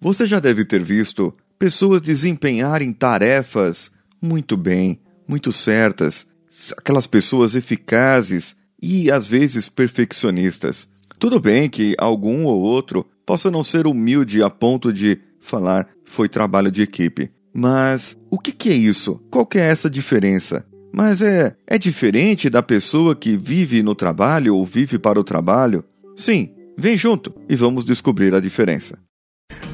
Você já deve ter visto pessoas desempenharem tarefas muito bem, muito certas, aquelas pessoas eficazes e, às vezes, perfeccionistas. Tudo bem que algum ou outro possa não ser humilde a ponto de falar foi trabalho de equipe. Mas o que é isso? Qual que é essa diferença? Mas é diferente da pessoa que vive no trabalho ou vive para o trabalho? Sim, vem junto e vamos descobrir a diferença.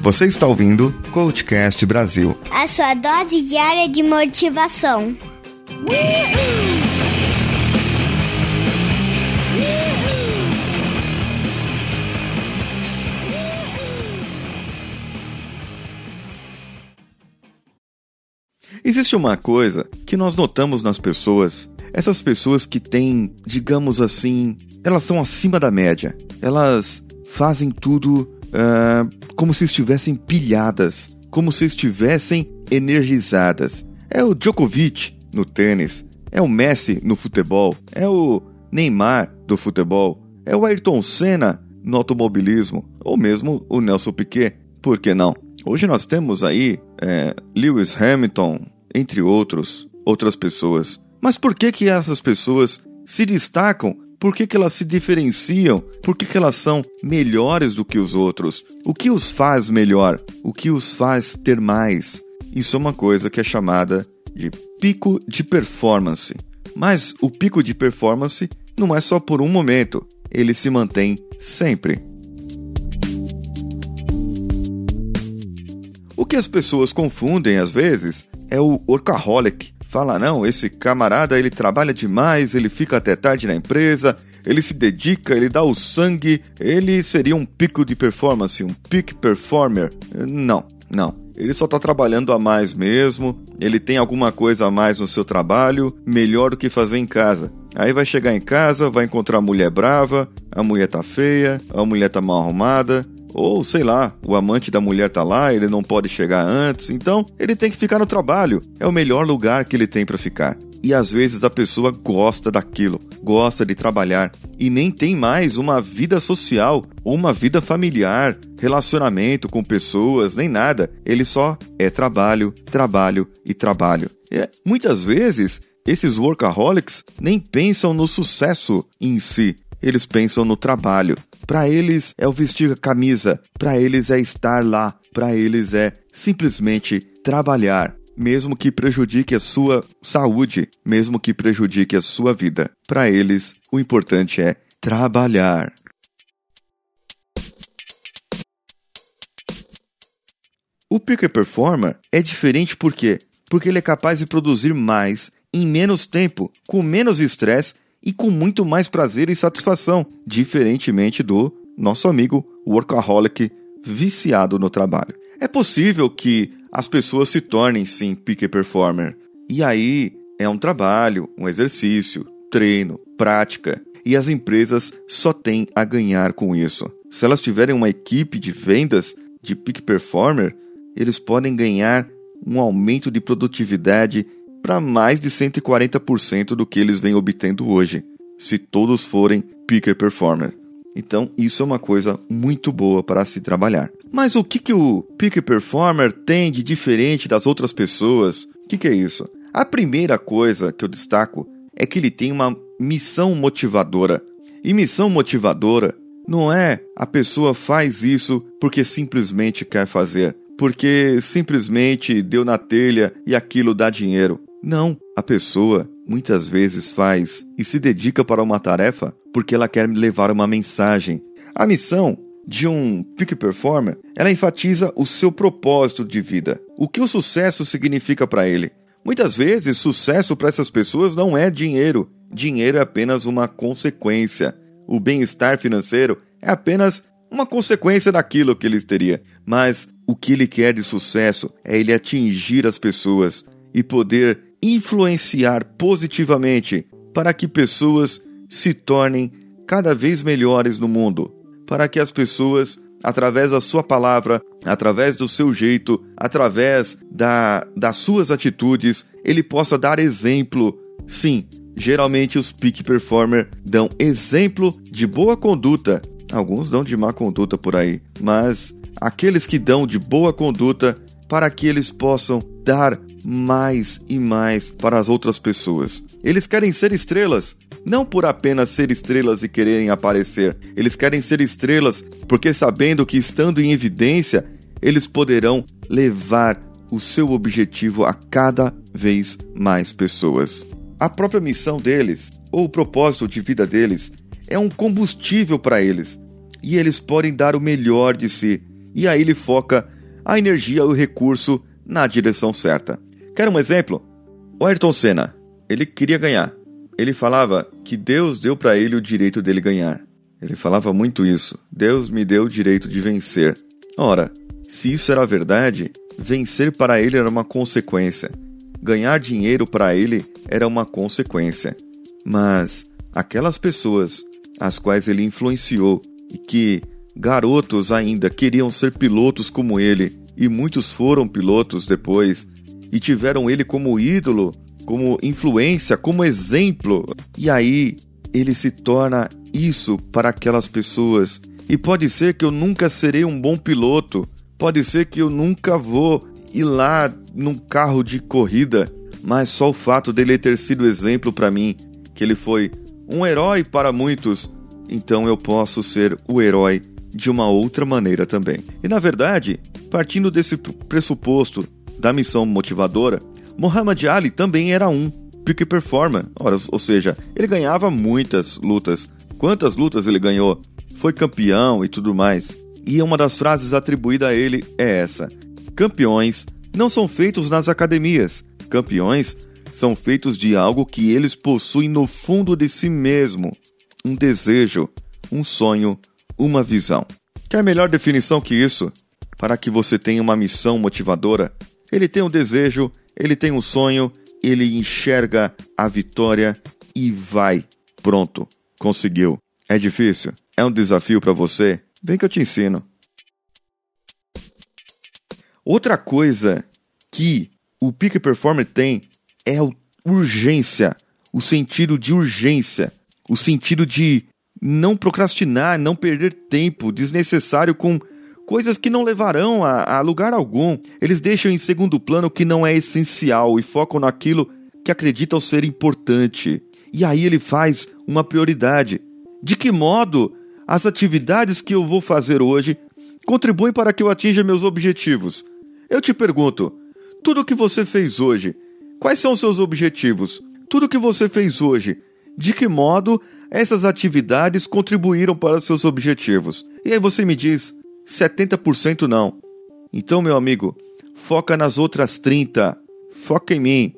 Você está ouvindo Coachcast Brasil, a sua dose diária de motivação. Existe uma coisa que nós notamos nas pessoas, essas pessoas que têm, digamos assim, elas são acima da média, elas fazem tudo como se estivessem pilhadas, como se estivessem energizadas. É o Djokovic no tênis, é o Messi no futebol, é o Neymar do futebol, é o Ayrton Senna no automobilismo, ou mesmo o Nelson Piquet, por que não? Hoje nós temos aí Lewis Hamilton, entre outras pessoas. Mas por que essas pessoas se destacam? Por que elas se diferenciam? Por que elas são melhores do que os outros? O que os faz melhor? O que os faz ter mais? Isso é uma coisa que é chamada de pico de performance. Mas o pico de performance não é só por um momento. Ele se mantém sempre. O que as pessoas confundem, às vezes, é o workaholic. Fala, não, esse camarada, ele trabalha demais, ele fica até tarde na empresa, ele se dedica, ele dá o sangue, ele seria um pico de performance, um peak performer. Não. Ele só está trabalhando a mais mesmo, ele tem alguma coisa a mais no seu trabalho, melhor do que fazer em casa. Aí vai chegar em casa, vai encontrar a mulher brava, a mulher tá feia, a mulher tá mal arrumada, ou, sei lá, o amante da mulher tá lá, ele não pode chegar antes, então ele tem que ficar no trabalho. É o melhor lugar que ele tem para ficar. E às vezes a pessoa gosta daquilo, gosta de trabalhar e nem tem mais uma vida social, uma vida familiar, relacionamento com pessoas, nem nada. Ele só é trabalho, trabalho e trabalho. Muitas vezes esses workaholics nem pensam no sucesso em si, eles pensam no trabalho. Para eles é o vestir a camisa, para eles é estar lá, para eles é simplesmente trabalhar, mesmo que prejudique a sua saúde, mesmo que prejudique a sua vida. Para eles, o importante é trabalhar. O pick performer é diferente por quê? Porque ele é capaz de produzir mais em menos tempo, com menos estresse e com muito mais prazer e satisfação, diferentemente do nosso amigo workaholic viciado no trabalho. É possível que as pessoas se tornem, sim, peak performer. E aí é um trabalho, um exercício, treino, prática. E as empresas só têm a ganhar com isso. Se elas tiverem uma equipe de vendas de peak performer, eles podem ganhar um aumento de produtividade para mais de 140% do que eles vêm obtendo hoje, se todos forem peak performer. Então, isso é uma coisa muito boa para se trabalhar. Mas o que o peak performer tem de diferente das outras pessoas? O que é isso? A primeira coisa que eu destaco é que ele tem uma missão motivadora. E missão motivadora não é a pessoa faz isso porque simplesmente quer fazer, porque simplesmente deu na telha e aquilo dá dinheiro. Não, a pessoa muitas vezes faz e se dedica para uma tarefa porque ela quer levar uma mensagem. A missão de um peak performer, ela enfatiza o seu propósito de vida, o que o sucesso significa para ele. Muitas vezes, sucesso para essas pessoas não é dinheiro. Dinheiro é apenas uma consequência. O bem-estar financeiro é apenas uma consequência daquilo que ele teria. Mas o que ele quer de sucesso é ele atingir as pessoas e poder influenciar positivamente para que pessoas se tornem cada vez melhores no mundo, para que as pessoas, através da sua palavra, através do seu jeito, através das suas atitudes, ele possa dar exemplo. Sim, geralmente os peak performers dão exemplo de boa conduta. Alguns dão de má conduta por aí, mas aqueles que dão de boa conduta para que eles possam dar mais e mais para as outras pessoas. Eles querem ser estrelas, não por apenas ser estrelas e quererem aparecer. Eles querem ser estrelas porque, sabendo que, estando em evidência, eles poderão levar o seu objetivo a cada vez mais pessoas. A própria missão deles, ou o propósito de vida deles, é um combustível para eles, e eles podem dar o melhor de si. E aí ele foca a energia e o recurso na direção certa. Quer um exemplo? O Ayrton Senna, ele queria ganhar. Ele falava que Deus deu para ele o direito dele ganhar. Ele falava muito isso. Deus me deu o direito de vencer. Ora, se isso era verdade, vencer para ele era uma consequência. Ganhar dinheiro para ele era uma consequência. Mas aquelas pessoas as quais ele influenciou e que garotos ainda queriam ser pilotos como ele, e muitos foram pilotos depois e tiveram ele como ídolo, como influência, como exemplo. E aí ele se torna isso para aquelas pessoas. E pode ser que eu nunca serei um bom piloto, pode ser que eu nunca vou ir lá num carro de corrida, mas só o fato dele ter sido exemplo para mim, que ele foi um herói para muitos, então eu posso ser o herói de uma outra maneira também. E na verdade, partindo desse pressuposto da missão motivadora, Muhammad Ali também era um peak performer, ou seja, ele ganhava muitas lutas. Quantas lutas ele ganhou? Foi campeão e tudo mais. E uma das frases atribuída a ele é essa: campeões não são feitos nas academias, campeões são feitos de algo que eles possuem no fundo de si mesmo, um desejo, um sonho, uma visão. Quer melhor definição que isso? Para que você tenha uma missão motivadora, ele tem um desejo, ele tem um sonho, ele enxerga a vitória e vai. Pronto, conseguiu. É difícil? É um desafio para você? Vem que eu te ensino. Outra coisa que o peak performer tem é a urgência, o sentido de urgência, o sentido de não procrastinar, não perder tempo desnecessário com coisas que não levarão a lugar algum. Eles deixam em segundo plano o que não é essencial e focam naquilo que acreditam ser importante. E aí ele faz uma prioridade. De que modo as atividades que eu vou fazer hoje contribuem para que eu atinja meus objetivos? Eu te pergunto, tudo o que você fez hoje, quais são os seus objetivos? Tudo o que você fez hoje, de que modo essas atividades contribuíram para os seus objetivos? E aí você me diz, 70% não. Então, meu amigo, foca nas outras 30%. Foca em mim.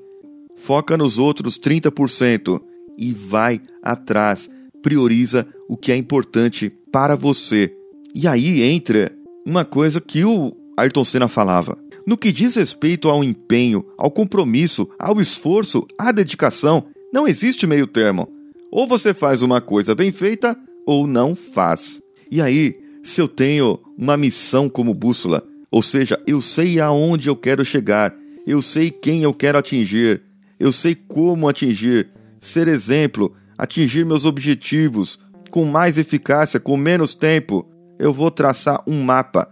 Foca nos outros 30% e vai atrás. Prioriza o que é importante para você. E aí entra uma coisa que o Ayrton Senna falava. No que diz respeito ao empenho, ao compromisso, ao esforço, à dedicação, não existe meio termo. Ou você faz uma coisa bem feita, ou não faz. E aí, se eu tenho uma missão como bússola, ou seja, eu sei aonde eu quero chegar, eu sei quem eu quero atingir, eu sei como atingir, ser exemplo, atingir meus objetivos com mais eficácia, com menos tempo, eu vou traçar um mapa.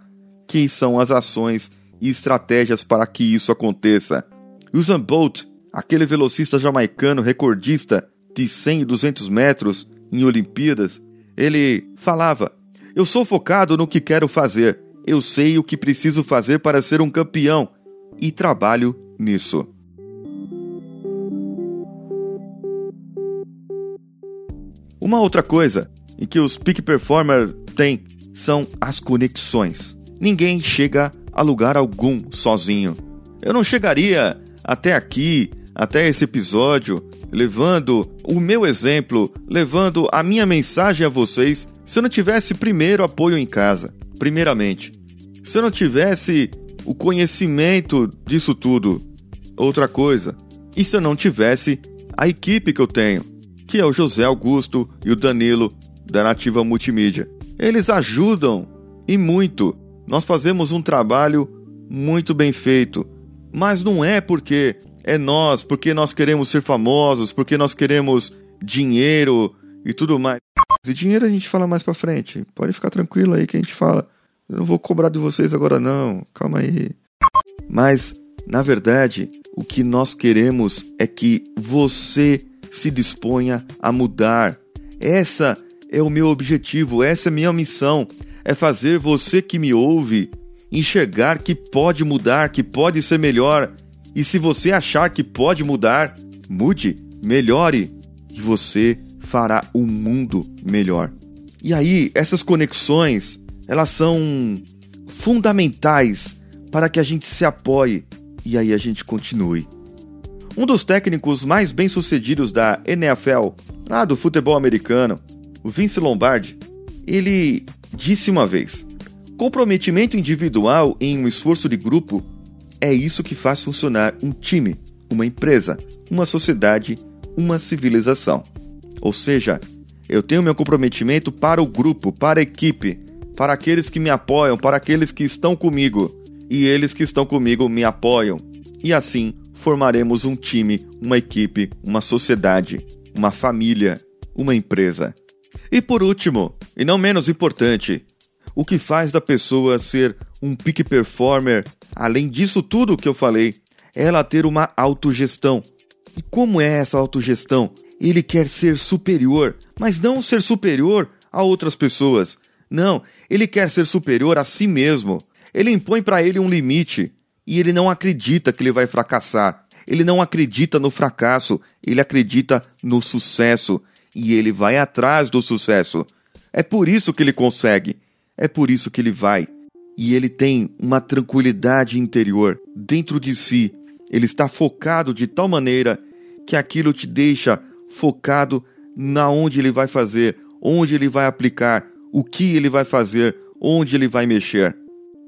Quem são as ações e estratégias para que isso aconteça? Usain Bolt, aquele velocista jamaicano recordista de 100 e 200 metros em Olimpíadas, ele falava: eu sou focado no que quero fazer. Eu sei o que preciso fazer para ser um campeão e trabalho nisso. Uma outra coisa em que os peak performers têm são as conexões. Ninguém chega a lugar algum sozinho. Eu não chegaria até aqui, até esse episódio, levando o meu exemplo, levando a minha mensagem a vocês, se eu não tivesse primeiro apoio em casa, primeiramente. Se eu não tivesse o conhecimento disso tudo, outra coisa. E se eu não tivesse a equipe que eu tenho, que é o José Augusto e o Danilo, da Nativa Multimídia. Eles ajudam, e muito. Nós fazemos um trabalho muito bem feito. Mas não é porque é nós, porque nós queremos ser famosos, porque nós queremos dinheiro e tudo mais. E dinheiro a gente fala mais pra frente. Pode ficar tranquilo aí que a gente fala. Eu não vou cobrar de vocês agora não, calma aí. Mas, na verdade, o que nós queremos é que você se disponha a mudar. Essa é o meu objetivo, essa é a minha missão. É fazer você que me ouve enxergar que pode mudar, que pode ser melhor. E se você achar que pode mudar, mude, melhore. E você fará um mundo melhor. E aí, essas conexões, elas são fundamentais para que a gente se apoie e aí a gente continue. Um dos técnicos mais bem-sucedidos da NFL, lá do futebol americano, o Vince Lombardi, ele disse uma vez: comprometimento individual em um esforço de grupo é isso que faz funcionar um time, uma empresa, uma sociedade, uma civilização. Ou seja, eu tenho meu comprometimento para o grupo, para a equipe, para aqueles que me apoiam, para aqueles que estão comigo, e eles que estão comigo me apoiam. E assim formaremos um time, uma equipe, uma sociedade, uma família, uma empresa. E por último, e não menos importante, o que faz da pessoa ser um peak performer, além disso tudo que eu falei, é ela ter uma autogestão. E como é essa autogestão? Ele quer ser superior, mas não ser superior a outras pessoas. Não, ele quer ser superior a si mesmo. Ele impõe para ele um limite e ele não acredita que ele vai fracassar. Ele não acredita no fracasso, ele acredita no sucesso e ele vai atrás do sucesso. É por isso que ele consegue, é por isso que ele vai. E ele tem uma tranquilidade interior dentro de si. Ele está focado de tal maneira que aquilo te deixa focado na onde ele vai fazer, onde ele vai aplicar, o que ele vai fazer, onde ele vai mexer.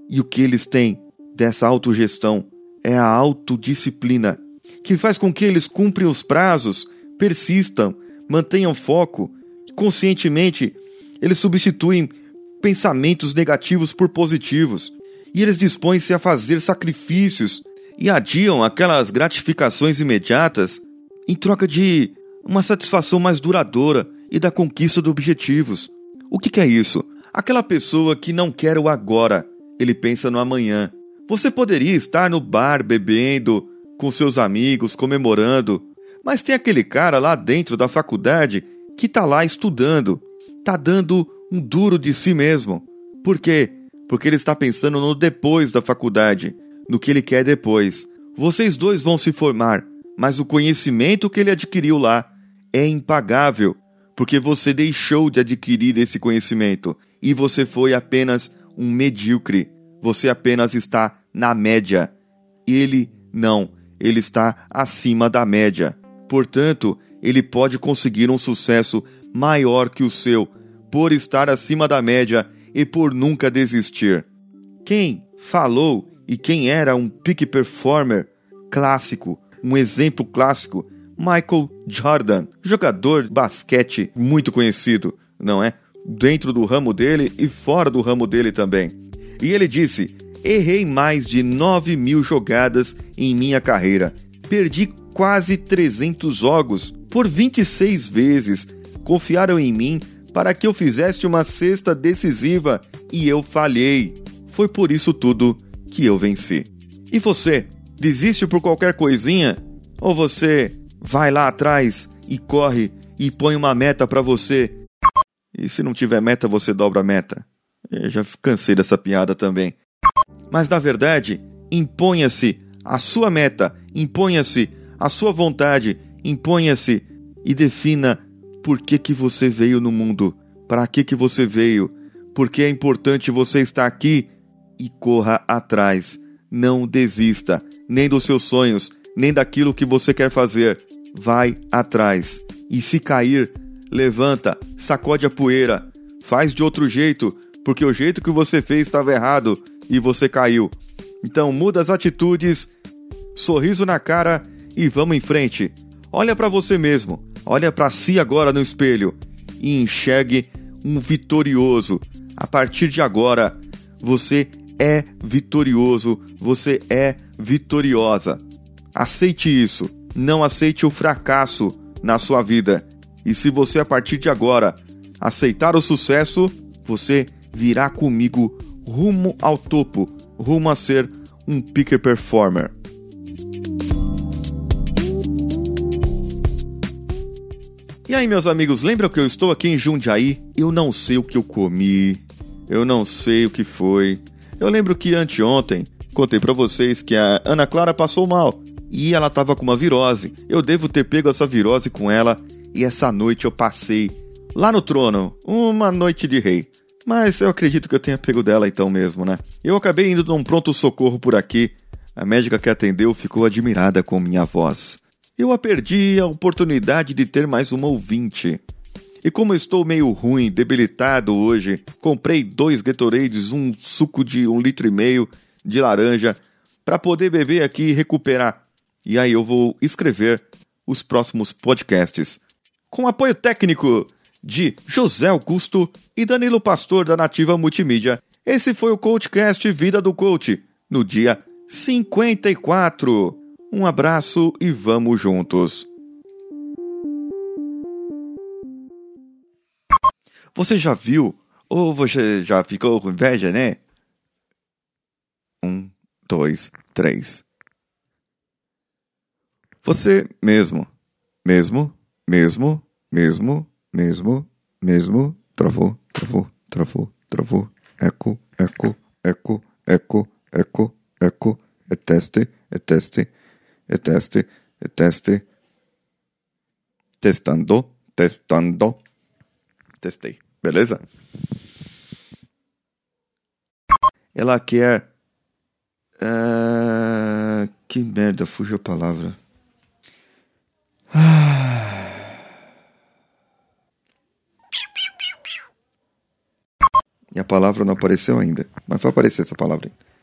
E o que eles têm dessa autogestão é a autodisciplina, que faz com que eles cumpram os prazos, persistam, mantenham foco. Conscientemente, eles substituem pensamentos negativos por positivos, e eles dispõem-se a fazer sacrifícios e adiam aquelas gratificações imediatas em troca de uma satisfação mais duradoura e da conquista de objetivos. O que é isso? Aquela pessoa que não quer o agora, ele pensa no amanhã. Você poderia estar no bar bebendo, com seus amigos, comemorando, mas tem aquele cara lá dentro da faculdade que está lá estudando, está dando um duro de si mesmo. Por quê? Porque ele está pensando no depois da faculdade, no que ele quer depois. Vocês dois vão se formar, mas o conhecimento que ele adquiriu lá é impagável, porque você deixou de adquirir esse conhecimento e você foi apenas um medíocre, você apenas está na média. Ele não, ele está acima da média. Portanto, ele pode conseguir um sucesso maior que o seu, por estar acima da média e por nunca desistir. Quem falou e quem era um peak performer clássico, um exemplo clássico? Michael Jordan, jogador de basquete muito conhecido, não é? Dentro do ramo dele e fora do ramo dele também. E ele disse: errei mais de 9 mil jogadas em minha carreira. Perdi quase 300 jogos. Por 26 vezes confiaram em mim para que eu fizesse uma cesta decisiva e eu falhei. Foi por isso tudo que eu venci. E você? Desiste por qualquer coisinha? Ou você vai lá atrás e corre e põe uma meta para você? E se não tiver meta, você dobra a meta. Eu já cansei dessa piada também. Mas, na verdade, imponha-se a sua meta, imponha-se a sua vontade, imponha-se e defina por que você veio no mundo, para que você veio, por que é importante você estar aqui, e corra atrás. Não desista, nem dos seus sonhos, nem daquilo que você quer fazer. Vai atrás. E se cair, levanta, sacode a poeira, faz de outro jeito, porque o jeito que você fez estava errado e você caiu. Então muda as atitudes, sorriso na cara e vamos em frente. Olha para você mesmo, olha para si agora no espelho e enxergue um vitorioso. A partir de agora, você é vitorioso, você é vitoriosa. Aceite isso, não aceite o fracasso na sua vida. E se você, a partir de agora, aceitar o sucesso, você virá comigo rumo ao topo, rumo a ser um picker performer. E aí, meus amigos, lembra que eu estou aqui em Jundiaí? Eu não sei o que eu comi, eu não sei o que foi. Eu lembro que anteontem contei pra vocês que a Ana Clara passou mal e ela tava com uma virose. Eu devo ter pego essa virose com ela e essa noite eu passei lá no trono, uma noite de rei. Mas eu acredito que eu tenha pego dela então mesmo, né? Eu acabei indo num pronto-socorro por aqui. A médica que atendeu ficou admirada com minha voz. Eu a perdi a oportunidade de ter mais uma ouvinte. E como estou meio ruim, debilitado hoje, comprei 2 Gatorades, um suco de 1,5 litro de laranja para poder beber aqui e recuperar. E aí eu vou escrever os próximos podcasts. Com apoio técnico de José Augusto e Danilo Pastor da Nativa Multimídia. Esse foi o Coachcast Vida do Coach, no dia 54. Um abraço e vamos juntos. Você já viu? Ou você já ficou com inveja, né? 1, 2, 3. Você mesmo. Travou. Eco. É teste. Testando. Testei, beleza? Ela quer... que merda, fugiu a palavra. E a palavra não apareceu ainda. Mas vai aparecer essa palavra ainda.